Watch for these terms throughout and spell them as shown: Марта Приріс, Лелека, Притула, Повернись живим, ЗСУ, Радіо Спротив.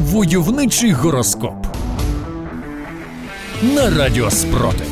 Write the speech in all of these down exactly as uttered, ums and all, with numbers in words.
Войовничий гороскоп на Радіо Спротив.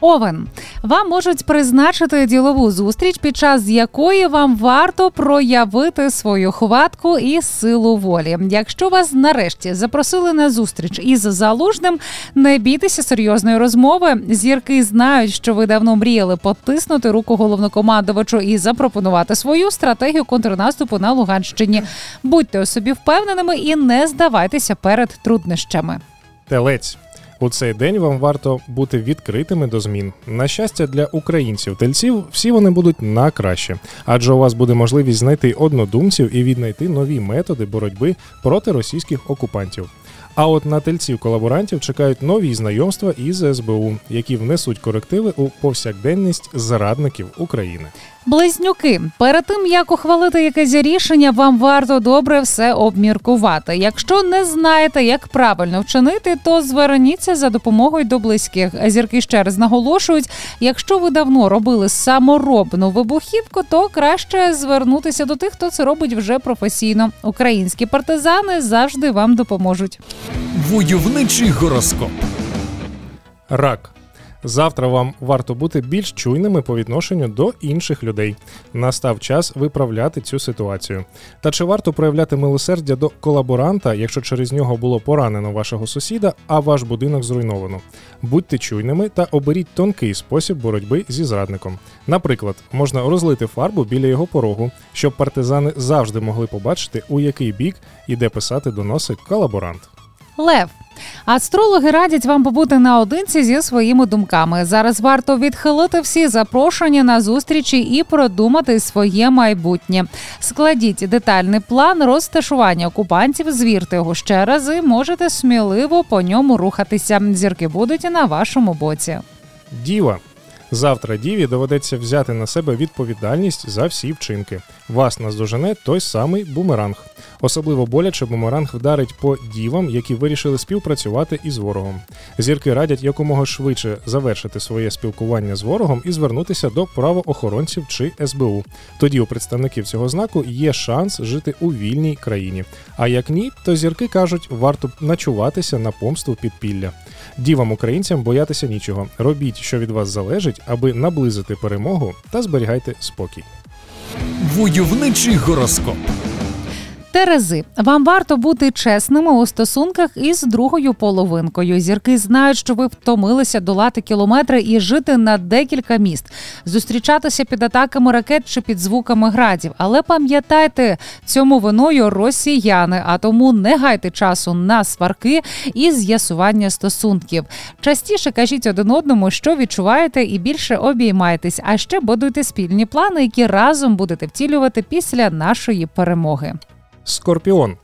Овен. Вам можуть призначити ділову зустріч, під час якої вам варто проявити свою хватку і силу волі. Якщо вас нарешті запросили на зустріч із Залужним, не бійтеся серйозної розмови. Зірки знають, що ви давно мріяли потиснути руку головнокомандувачу і запропонувати свою стратегію контрнаступу на Луганщині. Будьте у собі впевненими і не здавайтеся перед труднощами. Телець. У цей день вам варто бути відкритими до змін. На щастя, для українців-тельців всі вони будуть на краще. Адже у вас буде можливість знайти однодумців і віднайти нові методи боротьби проти російських окупантів. А от на тельців-колаборантів чекають нові знайомства із ес бе у, які внесуть корективи у повсякденність зрадників України. Близнюки. Перед тим, як ухвалити якесь рішення, вам варто добре все обміркувати. Якщо не знаєте, як правильно вчинити, то зверніться за допомогою до близьких. Зірки ще раз наголошують, якщо ви давно робили саморобну вибухівку, то краще звернутися до тих, хто це робить вже професійно. Українські партизани завжди вам допоможуть. Войовничий гороскоп. Рак. Завтра вам варто бути більш чуйними по відношенню до інших людей. Настав час виправляти цю ситуацію. Та чи варто проявляти милосердя до колаборанта, якщо через нього було поранено вашого сусіда, а ваш будинок зруйновано? Будьте чуйними та оберіть тонкий спосіб боротьби зі зрадником. Наприклад, можна розлити фарбу біля його порогу, щоб партизани завжди могли побачити, у який бік іде писати доноси колаборант. Лев. Астрологи радять вам побути наодинці зі своїми думками. Зараз варто відхилити всі запрошення на зустрічі і продумати своє майбутнє. Складіть детальний план розташування окупантів, звірте його ще раз і можете сміливо по ньому рухатися. Зірки будуть на вашому боці. Діва. Завтра Діві доведеться взяти на себе відповідальність за всі вчинки. Вас наздожене той самий бумеранг. Особливо боляче бумеранг вдарить по дівам, які вирішили співпрацювати із ворогом. Зірки радять якомога швидше завершити своє спілкування з ворогом і звернутися до правоохоронців чи ес бе у. Тоді у представників цього знаку є шанс жити у вільній країні. А як ні, то зірки кажуть, варто начуватися на помсту підпілля. Дівам-українцям боятися нічого. Робіть, що від вас залежить, аби наблизити перемогу та зберігайте спокій. Войовничий гороскоп. Терези. Вам варто бути чесними у стосунках із другою половинкою. Зірки знають, що ви втомилися долати кілометри і жити на декілька міст, зустрічатися під атаками ракет чи під звуками градів. Але пам'ятайте, цьому виною росіяни, а тому не гайте часу на сварки і з'ясування стосунків. Частіше кажіть один одному, що відчуваєте, і більше обіймайтесь. А ще будуйте спільні плани, які разом будете втілювати після нашої перемоги. Скорпіон.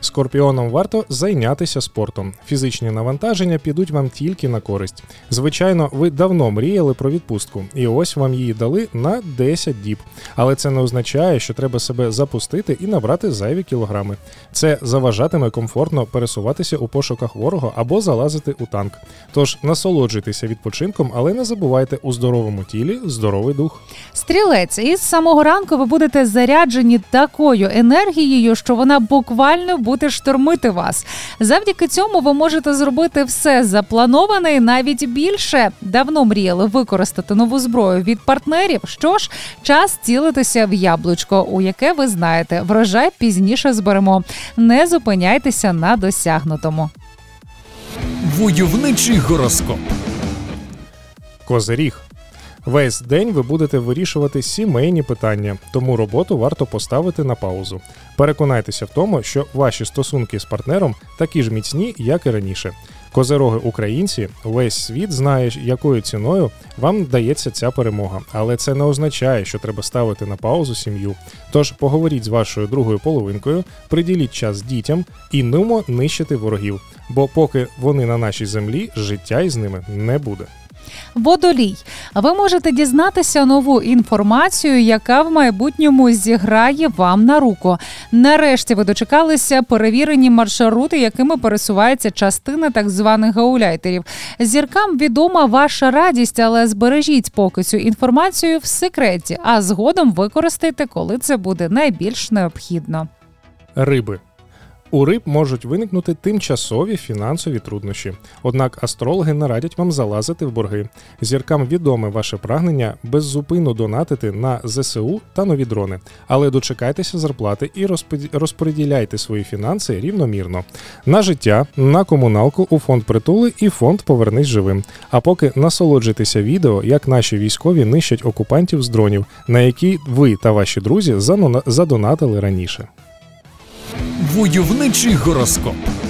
Скорпіонам варто зайнятися спортом. Фізичні навантаження підуть вам тільки на користь. Звичайно, ви давно мріяли про відпустку, і ось вам її дали на десять діб. Але це не означає, що треба себе запустити і набрати зайві кілограми. Це заважатиме комфортно пересуватися у пошуках ворога або залазити у танк. Тож насолоджуйтеся відпочинком, але не забувайте, у здоровому тілі здоровий дух. Стрілець. Із самого ранку ви будете заряджені такою енергією, що вона буквально буде буде штормити вас. Завдяки цьому ви можете зробити все заплановане і навіть більше. Давно мріяли використати нову зброю від партнерів? Що ж, час цілитися в яблучко, у яке, ви знаєте, врожай пізніше зберемо. Не зупиняйтеся на досягнутому. Войовничий гороскоп. Козиріг. Весь день ви будете вирішувати сімейні питання, тому роботу варто поставити на паузу. Переконайтеся в тому, що ваші стосунки з партнером такі ж міцні, як і раніше. Козироги-українці, весь світ знає, якою ціною вам дається ця перемога. Але це не означає, що треба ставити на паузу сім'ю. Тож поговоріть з вашою другою половинкою, приділіть час дітям і нумо нищити ворогів. Бо поки вони на нашій землі, життя із ними не буде. Водолій. Ви можете дізнатися нову інформацію, яка в майбутньому зіграє вам на руку. Нарешті ви дочекалися перевірені маршрути, якими пересувається частина так званих гауляйтерів. Зіркам відома ваша радість, але збережіть поки цю інформацію в секреті, а згодом використайте, коли це буде найбільш необхідно. Риби. У риб можуть виникнути тимчасові фінансові труднощі. Однак астрологи не радять вам залазити в борги. Зіркам відоме ваше прагнення беззупинно донатити на ЗСУ та нові дрони. Але дочекайтеся зарплати і розподіляйте свої фінанси рівномірно. На життя, на комуналку у фонд Притули і фонд Повернись живим. А поки насолоджуйтеся відео, як наші військові нищать окупантів з дронів, на які ви та ваші друзі задонатили раніше. Войовничий гороскоп.